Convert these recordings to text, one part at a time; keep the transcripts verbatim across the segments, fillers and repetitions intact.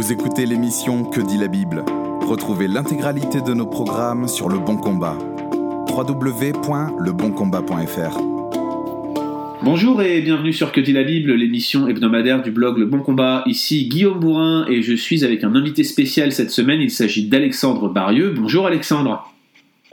Vous écoutez l'émission Que dit la Bible? Retrouvez l'intégralité de nos programmes sur Le Bon Combat. w w w point le bon combat point f r. Bonjour et bienvenue sur Que dit la Bible, l'émission hebdomadaire du blog Le Bon Combat. Ici Guillaume Bourin et je suis avec un invité spécial cette semaine, il s'agit d'Alexandre Barieux. Bonjour Alexandre.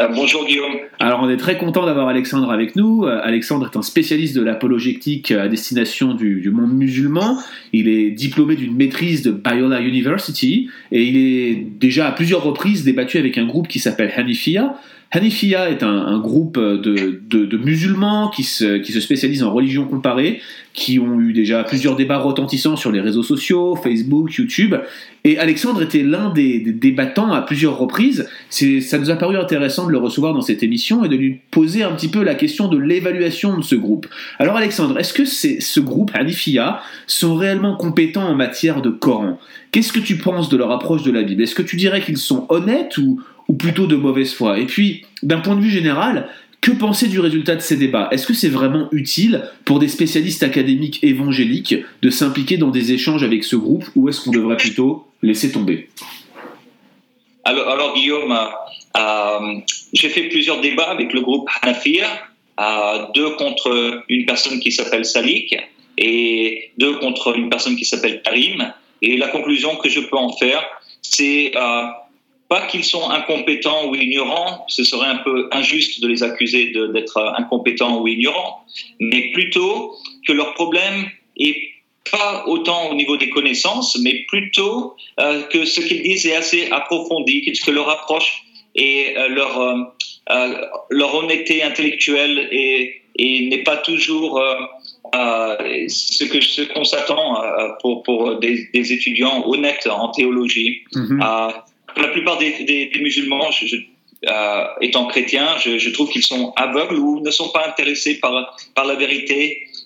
Euh, bonjour Guillaume. Alors on est très content d'avoir Alexandre avec nous. Euh, Alexandre est un spécialiste de l'apologétique à destination du, du monde musulman. Il est diplômé d'une maîtrise de Baylor University et il est déjà à plusieurs reprises débattu avec un groupe qui s'appelle Hanifiyyah. Hanifiyyah est un, un groupe de, de, de musulmans qui se, qui se spécialisent en religion comparée, qui ont eu déjà plusieurs débats retentissants sur les réseaux sociaux, Facebook, YouTube. Et Alexandre était l'un des, des débattants à plusieurs reprises. C'est, ça nous a paru intéressant de le recevoir dans cette émission et de lui poser un petit peu la question de l'évaluation de ce groupe. Alors Alexandre, est-ce que c'est, ce groupe Hanifiyyah sont réellement compétents en matière de Coran? Qu'est-ce que tu penses de leur approche de la Bible? Est-ce que tu dirais qu'ils sont honnêtes ou ou plutôt de mauvaise foi? Et puis, d'un point de vue général, que penser du résultat de ces débats? Est-ce que c'est vraiment utile pour des spécialistes académiques évangéliques de s'impliquer dans des échanges avec ce groupe, ou est-ce qu'on devrait plutôt laisser tomber? Alors, alors Guillaume, euh, euh, j'ai fait plusieurs débats avec le groupe Hanifiyyah, euh, deux contre une personne qui s'appelle Salik, et deux contre une personne qui s'appelle Karim, et la conclusion que je peux en faire, c'est... Euh, Pas qu'ils sont incompétents ou ignorants, ce serait un peu injuste de les accuser de, d'être incompétents ou ignorants, mais plutôt que leur problème est pas autant au niveau des connaissances, mais plutôt euh, que ce qu'ils disent est assez approfondi, que leur approche et euh, leur, euh, euh, leur honnêteté intellectuelle et, et n'est pas toujours euh, euh, ce, que, ce qu'on s'attend euh, pour, pour des, des étudiants honnêtes en théologie. Mmh. Euh, La plupart des, des, des musulmans, je, je, euh, étant chrétiens, je, je trouve qu'ils sont aveugles ou ne sont pas intéressés par, par la vérité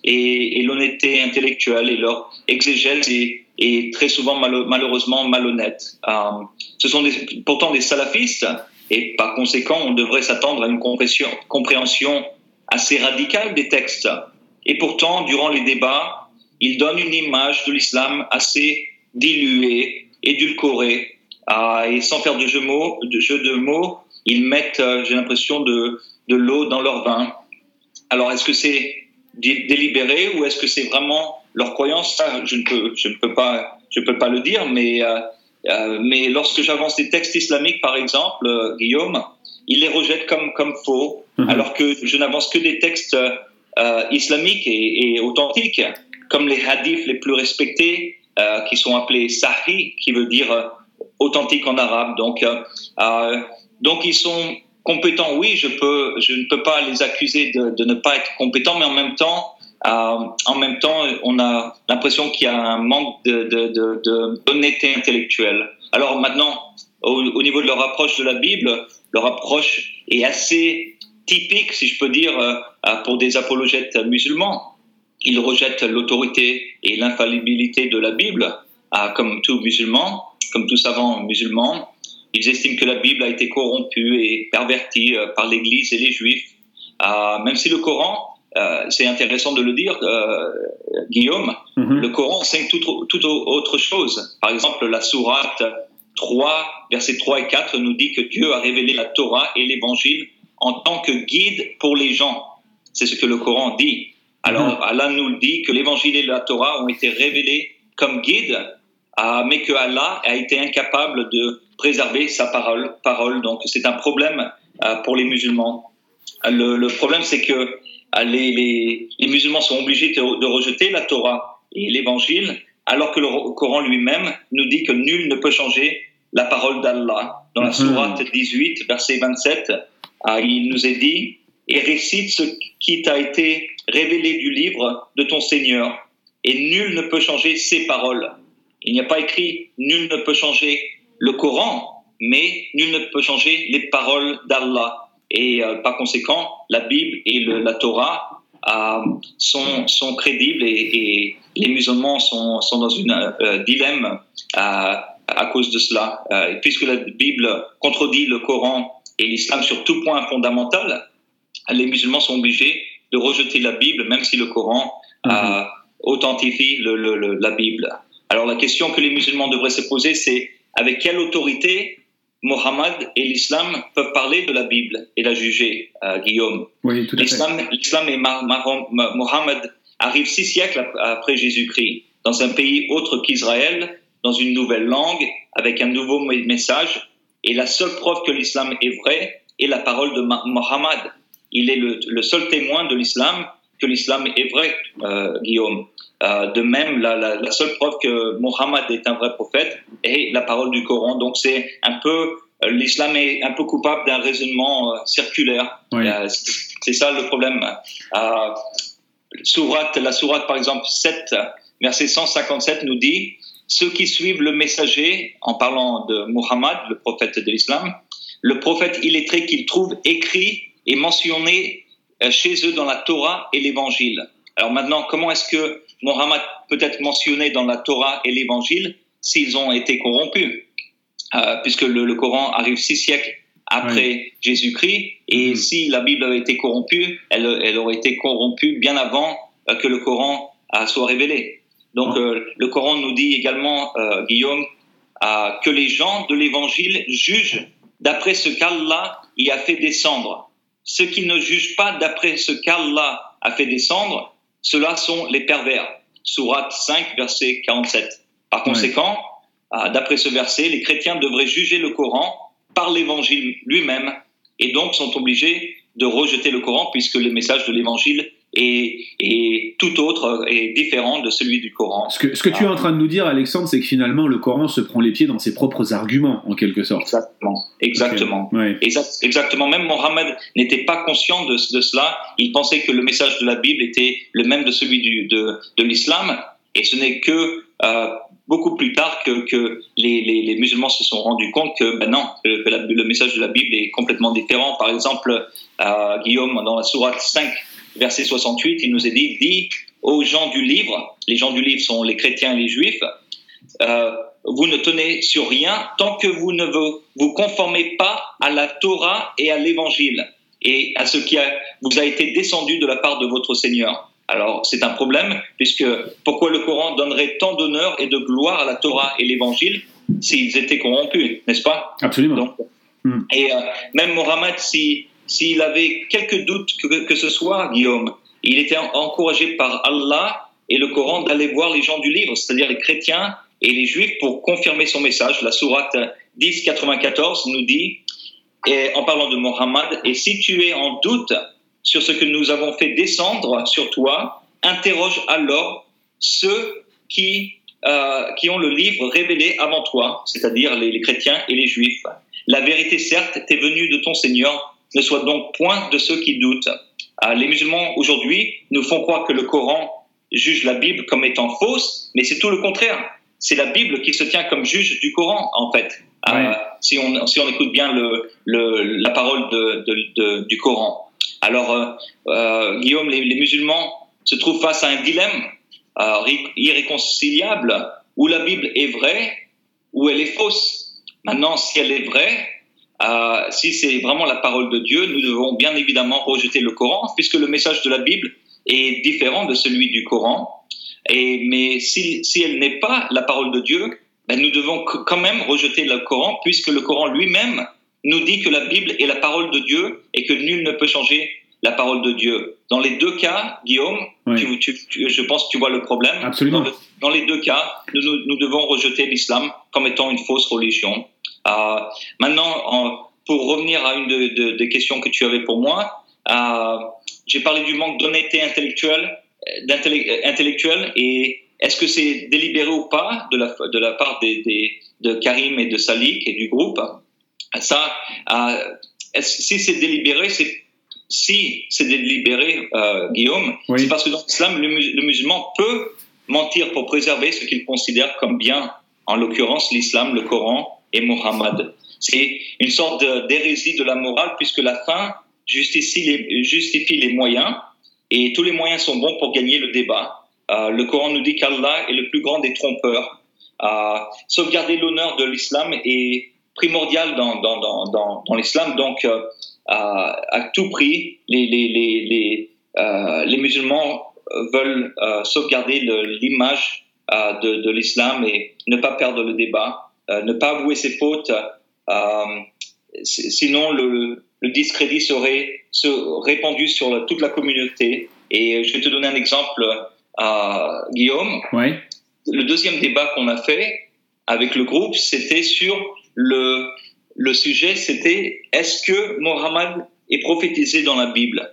et, et l'honnêteté intellectuelle, et leur exégèse est, est très souvent mal, malheureusement malhonnête. Euh, ce sont des, pourtant des salafistes et par conséquent, on devrait s'attendre à une compréhension assez radicale des textes. Et pourtant, durant les débats, ils donnent une image de l'islam assez diluée, édulcorée. Euh, et sans faire de jeu, mot, de jeu de mots, ils mettent, euh, j'ai l'impression, de, de l'eau dans leur vin. Alors, est-ce que c'est dé- délibéré ou est-ce que c'est vraiment leur croyance? Ça, je ne peux, je ne peux pas, je peux pas le dire, mais, euh, euh, mais lorsque j'avance des textes islamiques, par exemple, euh, Guillaume, ils les rejettent comme, comme faux, mmh. alors que je n'avance que des textes euh, islamiques et, et authentiques, comme les hadiths les plus respectés, euh, qui sont appelés sahih, qui veut dire... Euh, authentique en arabe, donc euh, euh, donc ils sont compétents. Oui, je peux, je ne peux pas les accuser de, de ne pas être compétents, mais en même temps, euh, en même temps, on a l'impression qu'il y a un manque de, de, de, de d'honnêteté intellectuelle. Alors maintenant, au, au niveau de leur approche de la Bible, leur approche est assez typique, si je peux dire, euh, pour des apologètes musulmans. Ils rejettent l'autorité et l'infaillibilité de la Bible, euh, comme tout musulman. Comme tout savant musulman, ils estiment que la Bible a été corrompue et pervertie par l'Église et les Juifs. Euh, même si le Coran, euh, c'est intéressant de le dire, euh, Guillaume, mm-hmm. le Coran enseigne toute tout autre chose. Par exemple, la sourate trois, versets trois et quatre, nous dit que Dieu a révélé la Torah et l'Évangile en tant que guide pour les gens. C'est ce que le Coran dit. Alors, mm-hmm. Allah nous dit que l'Évangile et la Torah ont été révélés comme guides, mais que Allah a été incapable de préserver sa parole. parole. Donc c'est un problème pour les musulmans. Le, le problème, c'est que les, les, les musulmans sont obligés de, de rejeter la Torah et l'Évangile, alors que le Coran lui-même nous dit que nul ne peut changer la parole d'Allah. Dans la sourate dix-huit, verset vingt-sept, il nous est dit « Et récite ce qui t'a été révélé du livre de ton Seigneur, et nul ne peut changer ses paroles. » Il n'y a pas écrit « Nul ne peut changer le Coran », mais « Nul ne peut changer les paroles d'Allah ». Et euh, par conséquent, la Bible et le, la Torah euh, sont, sont crédibles et, et les musulmans sont, sont dans un euh, dilemme euh, à cause de cela. Euh, puisque la Bible contredit le Coran et l'islam sur tout point fondamental, les musulmans sont obligés de rejeter la Bible, même si le Coran euh, authentifie le, le, le, la Bible. Alors la question que les musulmans devraient se poser, c'est avec quelle autorité Mohammed et l'islam peuvent parler de la Bible et la juger, euh, Guillaume. Oui, tout à fait. L'islam, l'islam et Mar- Mar- Mar- Mohammed arrivent six siècles après Jésus-Christ, dans un pays autre qu'Israël, dans une nouvelle langue, avec un nouveau message. Et la seule preuve que l'islam est vrai est la parole de Ma- Mohammed. Il est le, le seul témoin de l'islam, que l'islam est vrai, euh, Guillaume. Euh, de même, la, la, la seule preuve que Mohammed est un vrai prophète est la parole du Coran. Donc, c'est un peu, euh, l'islam est un peu coupable d'un raisonnement euh, circulaire. Oui. Euh, c'est, c'est ça le problème. Euh, sourate, la sourate, par exemple, sept, verset cent cinquante-sept nous dit « Ceux qui suivent le messager, en parlant de Mohammed, le prophète de l'islam, le prophète illettré qu'ils trouvent écrit et mentionné chez eux dans la Torah et l'Évangile. » Alors maintenant, comment est-ce que Mohammed peut être mentionné dans la Torah et l'Évangile s'ils ont été corrompus, euh, puisque le, le Coran arrive six siècles après oui. Jésus-Christ, et mmh. si la Bible avait été corrompue, elle, elle aurait été corrompue bien avant euh, que le Coran euh, soit révélé. Donc oh. euh, le Coran nous dit également, euh, Guillaume, euh, que les gens de l'Évangile jugent d'après ce qu'Allah y a fait descendre. Ceux qui ne jugent pas d'après ce qu'Allah a fait descendre, ceux-là sont les pervers. Sourate cinq, verset quarante-sept. Par conséquent, ouais. euh, d'après ce verset, les chrétiens devraient juger le Coran par l'Évangile lui-même et donc sont obligés de rejeter le Coran puisque le message de l'Évangile est, est tout autre et différent de celui du Coran. Ce que, ce que tu es en train de nous dire, Alexandre, c'est que finalement, le Coran se prend les pieds dans ses propres arguments, en quelque sorte. Exactement. Exactement. Okay. Ouais. Exact, exactement. Même Mohammed n'était pas conscient de, de cela. Il pensait que le message de la Bible était le même de celui du, de, de l'islam. Et ce n'est que euh, beaucoup plus tard que, que les, les, les musulmans se sont rendus compte que, ben non, que, que la, le message de la Bible est complètement différent. Par exemple, euh, Guillaume, dans la sourate cinq, verset soixante-huit, il nous est dit, dit aux gens du livre, les gens du livre sont les chrétiens et les juifs, euh, vous ne tenez sur rien tant que vous ne vous, vous conformez pas à la Torah et à l'Évangile et à ce qui a, vous a été descendu de la part de votre Seigneur. Alors c'est un problème, puisque pourquoi le Coran donnerait tant d'honneur et de gloire à la Torah et l'Évangile s'ils étaient corrompus, n'est-ce pas? Absolument. Donc, mmh. Et euh, même Mohammed, si... S'il avait quelques doutes que, que ce soit, Guillaume, il était encouragé par Allah et le Coran d'aller voir les gens du livre, c'est-à-dire les chrétiens et les juifs, pour confirmer son message. La sourate dix, quatre-vingt-quatorze nous dit, et en parlant de Mohammed, « Et si tu es en doute sur ce que nous avons fait descendre sur toi, interroge alors ceux qui, euh, qui ont le livre révélé avant toi, c'est-à-dire les, les chrétiens et les juifs. La vérité, certes, t'est venue de ton Seigneur, ne soit donc point de ceux qui doutent. » Les musulmans aujourd'hui nous font croire que le Coran juge la Bible comme étant fausse, mais c'est tout le contraire. C'est la Bible qui se tient comme juge du Coran, en fait, ouais. euh, si, on, si on écoute bien le, le, la parole de, de, de, du Coran. Alors, euh, euh, Guillaume, les, les musulmans se trouvent face à un dilemme euh, irréconciliable, où la Bible est vraie, où elle est fausse. Maintenant, si elle est vraie, Euh, si c'est vraiment la parole de Dieu, nous devons bien évidemment rejeter le Coran, puisque le message de la Bible est différent de celui du Coran. Et, mais si, si elle n'est pas la parole de Dieu, ben nous devons quand même rejeter le Coran, puisque le Coran lui-même nous dit que la Bible est la parole de Dieu et que nul ne peut changer la parole de Dieu. Dans les deux cas, Guillaume, oui. tu, tu, tu, je pense que tu vois le problème. Absolument. Dans, le, dans les deux cas, nous, nous devons rejeter l'islam comme étant une fausse religion. Euh, maintenant, en, pour revenir à une de, de, des questions que tu avais pour moi, euh, j'ai parlé du manque d'honnêteté intellectuelle, intellectuelle, et est-ce que c'est délibéré ou pas de la, de la part des, des, de Karim et de Salik et du groupe? Ça, euh, est-ce, si c'est délibéré, c'est, si c'est délibéré, euh, Guillaume, oui. c'est parce que dans l'islam, le, le musulman peut mentir pour préserver ce qu'il considère comme bien, en l'occurrence l'islam, le Coran et Mohammed. C'est une sorte de, d'hérésie de la morale, puisque la fin justifie les, justifie les moyens, et tous les moyens sont bons pour gagner le débat. Euh, le Coran nous dit qu'Allah est le plus grand des trompeurs. Euh, sauvegarder l'honneur de l'islam est primordial dans, dans, dans, dans, dans l'islam, donc euh, à tout prix, les, les, les, les, euh, les musulmans veulent euh, sauvegarder le, l'image euh, de, de l'islam et ne pas perdre le débat, euh, ne pas avouer ses fautes. Euh, sinon, le, le discrédit serait se répandu sur la, toute la communauté. Et je vais te donner un exemple, euh, Guillaume. Oui. Le deuxième débat qu'on a fait avec le groupe, c'était sur le, le sujet, c'était « Est-ce que Mohammed est prophétisé dans la Bible ?»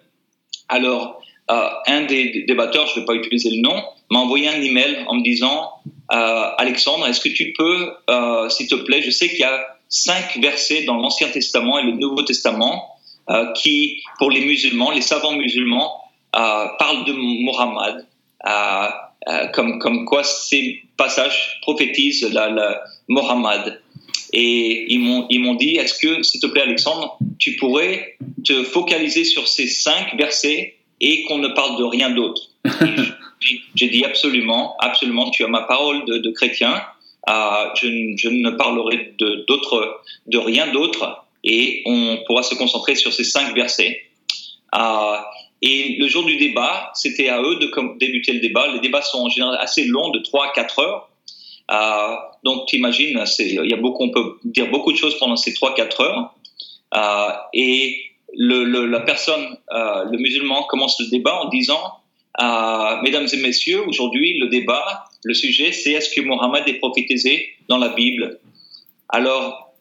Alors, euh, un des débatteurs, je ne vais pas utiliser le nom, m'a envoyé un email en me disant euh, « Alexandre, est-ce que tu peux, euh, s'il te plaît, je sais qu'il y a cinq versets dans l'Ancien Testament et le Nouveau Testament euh, qui, pour les musulmans, les savants musulmans, euh, parlent de Mohammed. Euh, » Euh, comme, comme quoi ces passages prophétisent la, la Mohammed. Et ils m'ont, ils m'ont dit, est-ce que, s'il te plaît Alexandre, tu pourrais te focaliser sur ces cinq versets et qu'on ne parle de rien d'autre. j'ai, j'ai dit absolument, absolument, tu as ma parole de, de chrétien, euh, je, je ne parlerai de, d'autre, de rien d'autre et on pourra se concentrer sur ces cinq versets. Euh, Et le jour du débat, c'était à eux de débuter le débat. Les débats sont en général assez longs, de trois à quatre heures. Euh, donc, t'imagines, il y a beaucoup, on peut dire beaucoup de choses pendant ces trois à quatre heures. Euh, et le, le, la personne, euh, le musulman, commence le débat en disant euh, « Mesdames et messieurs, aujourd'hui, le débat, le sujet, c'est est-ce que Mohammed est prophétisé dans la Bible ?» Alors,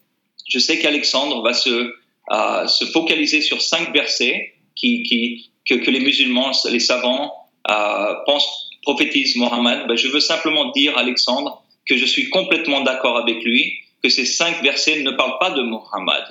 je sais qu'Alexandre va se, euh, se focaliser sur cinq versets qui... qui Que, que les musulmans, les savants, euh, pensent, prophétisent Mohammed, ben je veux simplement dire, Alexandre, que je suis complètement d'accord avec lui, que ces cinq versets ne parlent pas de Mohammed.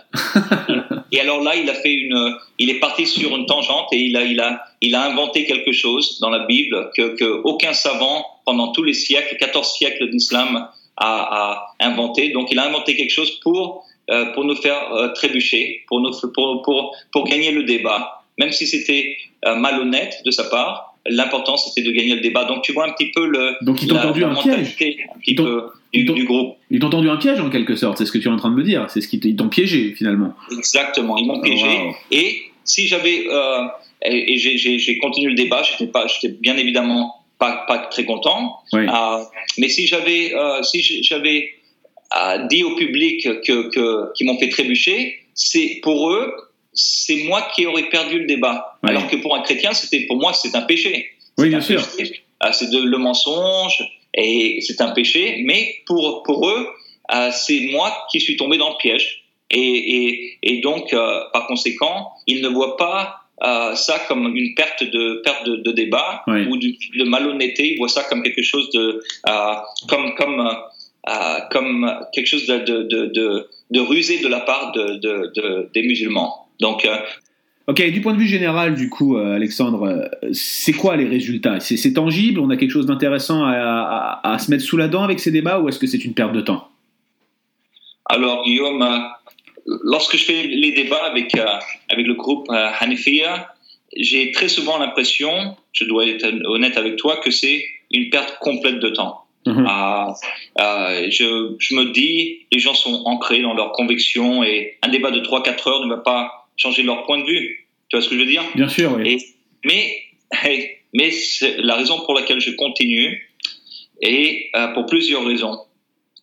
Et alors là, il a fait une, il est parti sur une tangente et il a, il a, il a inventé quelque chose dans la Bible que, que aucun savant pendant tous les siècles, quatorze siècles d'islam a, a inventé. Donc, il a inventé quelque chose pour, euh, pour nous faire euh, trébucher, pour nous, pour, pour, pour gagner le débat. Même si c'était euh, malhonnête de sa part, l'important c'était de gagner le débat. Donc tu vois un petit peu le, donc ils t'ont la, la mentalité un, un petit peu du, du groupe. Ils t'ont tendu un piège en quelque sorte, c'est ce que tu es en train de me dire. C'est ce qu'ils t'ont piégé finalement. Exactement, ils m'ont piégé. Oh, wow. Et si j'avais... Euh, et j'ai, j'ai, j'ai continué le débat, j'étais, pas, j'étais bien évidemment pas, pas très content. Oui. Euh, mais si j'avais, euh, si j'avais euh, dit au public que, que, qu'ils m'ont fait trébucher, c'est pour eux... c'est moi qui aurais perdu le débat. Ouais. Alors que pour un chrétien, c'était, pour moi, c'est un péché. C'est oui, bien sûr. Péché. C'est de, le mensonge, et c'est un péché. Mais pour, pour eux, c'est moi qui suis tombé dans le piège. Et, et, et donc, par conséquent, ils ne voient pas ça comme une perte de, perte de, de débat oui. ou de, de malhonnêteté. Ils voient ça comme quelque chose de... comme, comme, comme quelque chose de, de, de, de, de rusé de la part de, de, de, des musulmans. Donc, euh... ok, du point de vue général, du coup, euh, Alexandre, euh, c'est quoi les résultats ? c'est, c'est tangible ? On a quelque chose d'intéressant à, à, à se mettre sous la dent avec ces débats ou est-ce que c'est une perte de temps ? Alors, Guillaume, euh, lorsque je fais les débats avec, euh, avec le groupe euh, Hanifiyyah, j'ai très souvent l'impression, je dois être honnête avec toi, que c'est une perte complète de temps. Mmh. Euh, euh, je, je me dis, les gens sont ancrés dans leurs convictions et un débat de trois à quatre heures ne va pas changer leur point de vue. Tu vois ce que je veux dire ? Bien sûr, oui. Et, mais mais c'est la raison pour laquelle je continue, et euh, pour plusieurs raisons.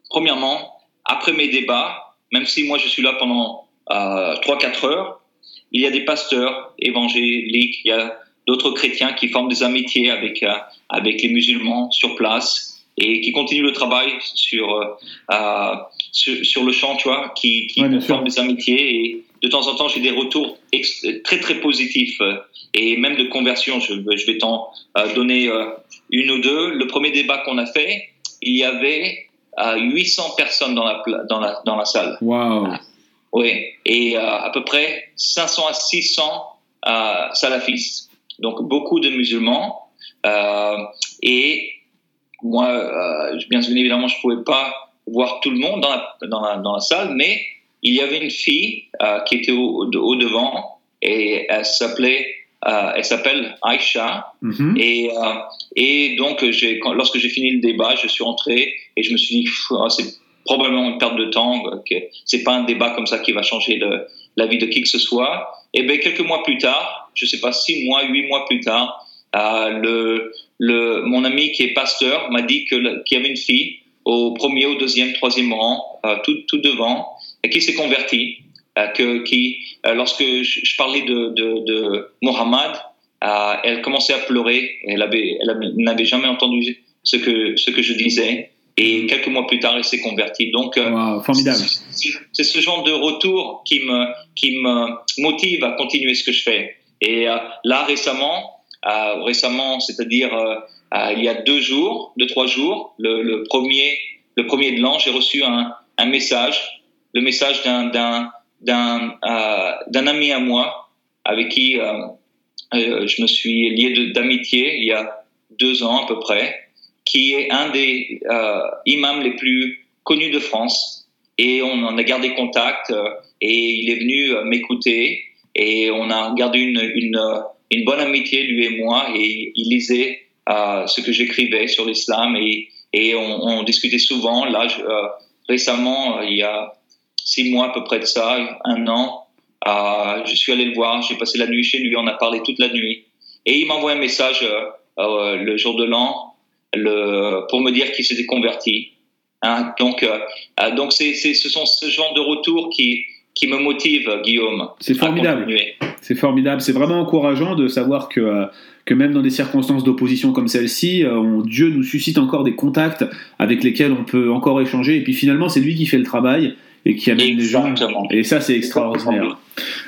Premièrement, après mes débats, même si moi je suis là pendant euh, trois à quatre heures, il y a des pasteurs évangéliques, il y a d'autres chrétiens qui forment des amitiés avec, euh, avec les musulmans sur place, et qui continuent le travail sur, euh, sur, sur le champ, tu vois, qui, qui ouais, forment des amitiés, et de temps en temps, j'ai des retours ex- très, très positifs euh, et même de conversion. Je, je vais t'en euh, donner euh, une ou deux. Le premier débat qu'on a fait, il y avait euh, huit cents personnes dans la, dans la, dans la salle. Wow. Euh, oui, et euh, à peu près cinq cents à six cents euh, salafistes. Donc, beaucoup de musulmans. Euh, et moi, euh, bien évidemment, je ne pouvais pas voir tout le monde dans la, dans la, dans la salle, mais... il y avait une fille euh, qui était au, au, au devant et elle s'appelait, euh, elle s'appelle Aïcha. Mm-hmm. Et euh, et donc j'ai, quand, lorsque j'ai fini le débat, je suis rentré et je me suis dit pff, c'est probablement une perte de temps, que c'est pas un débat comme ça qui va changer le, la vie de qui que ce soit. Et ben quelques mois plus tard, je sais pas six mois, huit mois plus tard, Euh, le, le, mon ami qui est pasteur m'a dit que, qu'il y avait une fille au premier, au deuxième, troisième rang, euh, tout, tout devant, et qui s'est convertie. Euh, que, qui, euh, lorsque je parlais de, de, de Mohammed, euh, elle commençait à pleurer. Elle, avait, elle avait, n'avait jamais entendu ce que, ce que je disais. Et quelques mois plus tard, elle s'est convertie. Donc, wow, formidable. C'est, c'est, c'est ce genre de retour qui me, qui me motive à continuer ce que je fais. Et euh, là, récemment, euh, récemment, c'est-à-dire euh, euh, il y a deux jours, deux trois jours, le, le premier, le premier de l'an, j'ai reçu un, un message, le message d'un, d'un, d'un, euh, d'un ami à moi avec qui euh, euh, je me suis lié de, d'amitié il y a deux ans à peu près, qui est un des euh, imams les plus connus de France. Et on en a gardé contact, euh, et il est venu euh, m'écouter, et on a gardé une, une, une bonne amitié, lui et moi, et il lisait euh, ce que j'écrivais sur l'islam, et, et on, on discutait souvent. Là, je, euh, récemment, euh, il y a six mois à peu près de ça, un an, euh, je suis allé le voir, j'ai passé la nuit chez lui, on a parlé toute la nuit. Et il m'envoie un message euh, euh, le jour de l'an, Le, pour me dire qu'il s'était converti. Hein, donc, euh, donc c'est, c'est, ce sont ce genre de retours qui, qui me motivent, Guillaume. C'est formidable. C'est formidable. C'est vraiment encourageant de savoir que, que même dans des circonstances d'opposition comme celle-ci, on, Dieu nous suscite encore des contacts avec lesquels on peut encore échanger. Et puis finalement, c'est lui qui fait le travail et qui amène Exactement. Les gens. Et ça, c'est extraordinaire.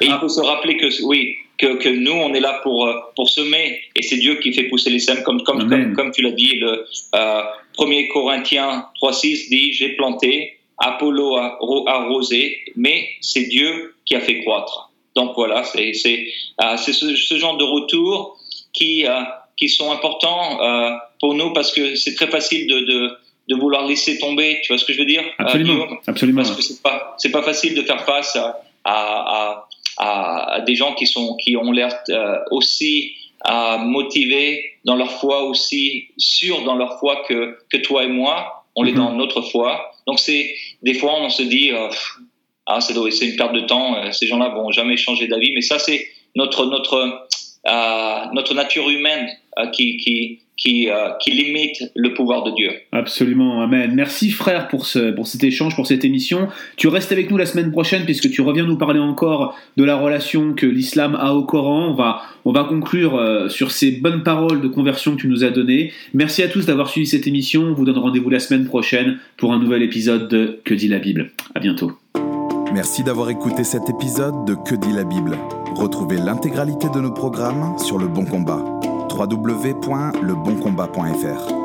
Et ah. il faut se rappeler que, oui, Que, que nous, on est là pour, pour semer, et c'est Dieu qui fait pousser les semes, comme, comme, comme, comme tu l'as dit. Le euh, premier Corinthiens trois six dit « J'ai planté, Apollo a arrosé, mais c'est Dieu qui a fait croître. » Donc voilà, c'est, c'est, euh, c'est ce, ce genre de retours qui, euh, qui sont importants euh, pour nous, parce que c'est très facile de, de, de vouloir laisser tomber, tu vois ce que je veux dire ? Absolument, euh, absolument. Parce que c'est pas, c'est pas facile de faire face à... à, à à des gens qui sont qui ont l'air euh, aussi euh, motivés dans leur foi, aussi sûrs dans leur foi que que toi et moi, on l'est mm-hmm. dans notre foi. Donc c'est des fois on se dit euh, ah c'est c'est une perte de temps, euh, ces gens-là vont jamais changer d'avis, mais ça c'est notre notre euh, notre nature humaine euh, qui qui Qui, euh, qui limite le pouvoir de Dieu. Absolument, amen. Merci frère pour, ce, pour cet échange, pour cette émission. Tu restes avec nous la semaine prochaine puisque tu reviens nous parler encore de la relation que l'islam a au Coran. On va, on va conclure euh, sur ces bonnes paroles de conversion que tu nous as données. Merci à tous d'avoir suivi cette émission. On vous donne rendez-vous la semaine prochaine pour un nouvel épisode de Que dit la Bible. À bientôt. Merci d'avoir écouté cet épisode de Que dit la Bible. Retrouvez l'intégralité de nos programmes sur Le Bon Combat. w w w point le bon combat point f r